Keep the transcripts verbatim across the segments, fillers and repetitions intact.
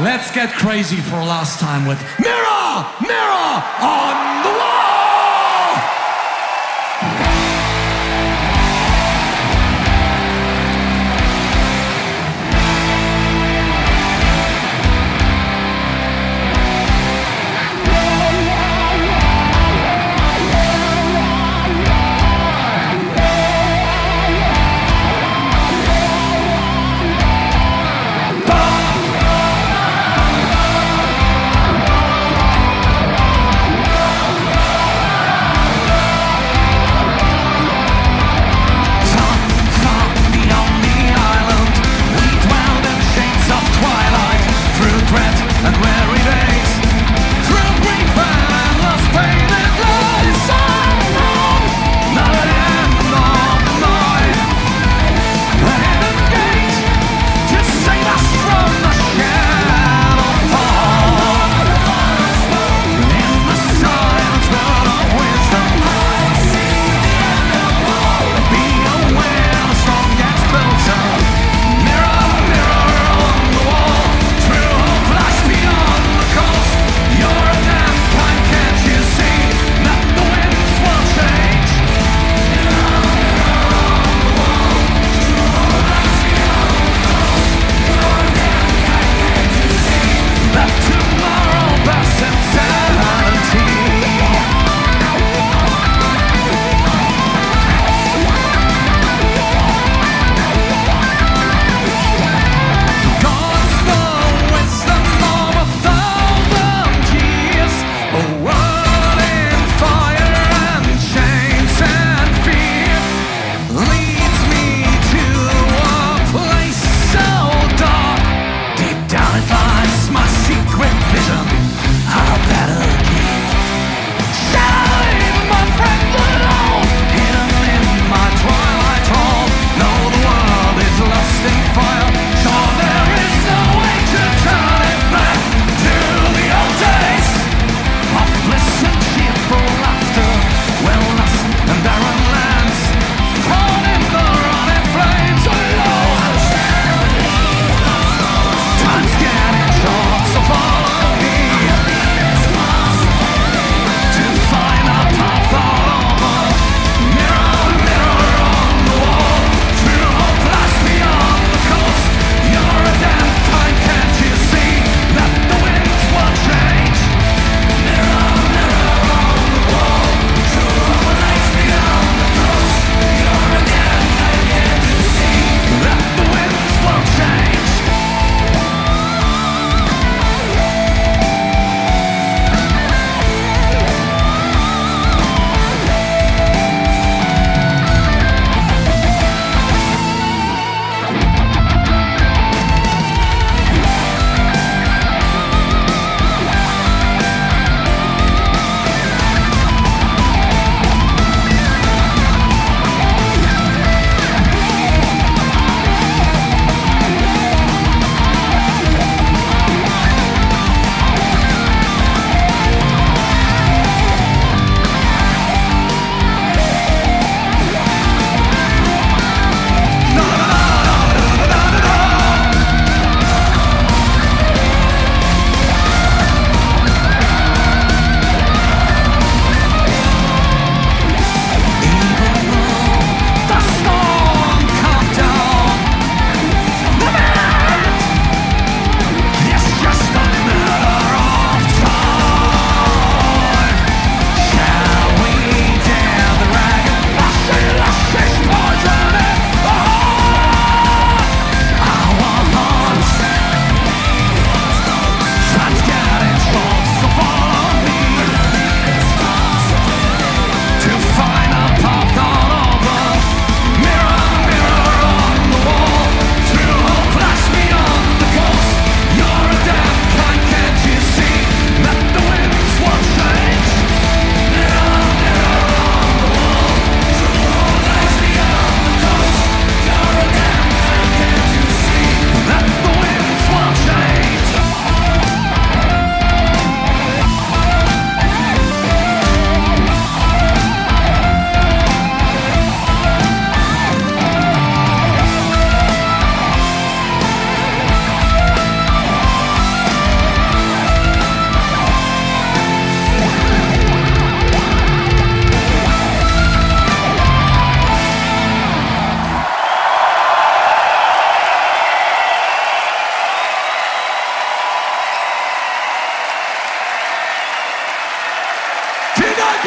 Let's get crazy for last time with Mirror, Mirror on the Wall!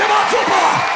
Give us a ball.